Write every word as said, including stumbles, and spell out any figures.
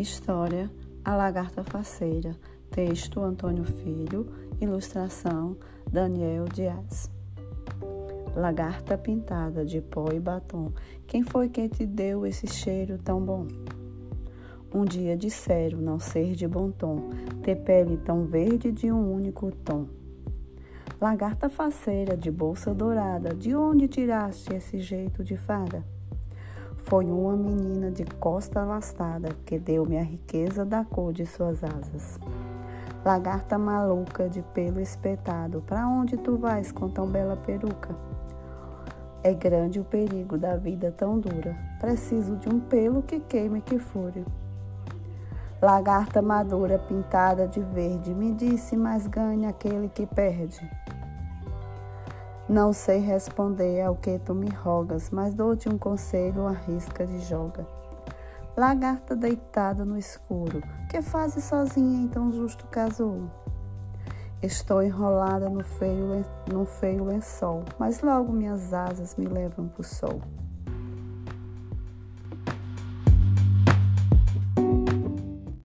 História, A Lagarta Faceira. Texto, Antônio Filho. Ilustração, Daniel Dias. Lagarta pintada de pó e batom, quem foi que te deu esse cheiro tão bom? Um dia disseram não ser de bom tom, ter pele tão verde de um único tom. Lagarta faceira de bolsa dourada, de onde tiraste esse jeito de fada? Foi uma menina de costa lascada que deu-me a riqueza da cor de suas asas. Lagarta maluca de pelo espetado, pra onde tu vais com tão bela peruca? É grande o perigo da vida tão dura, preciso de um pelo que queime e que fure. Lagarta madura pintada de verde, me disse, mas ganha aquele que perde. Não sei responder ao que tu me rogas, mas dou-te um conselho à risca de joga. Lagarta deitada no escuro, que fazes sozinha em tão justo casulo? Estou enrolada no feio, no feio lençol, mas logo minhas asas me levam pro sol.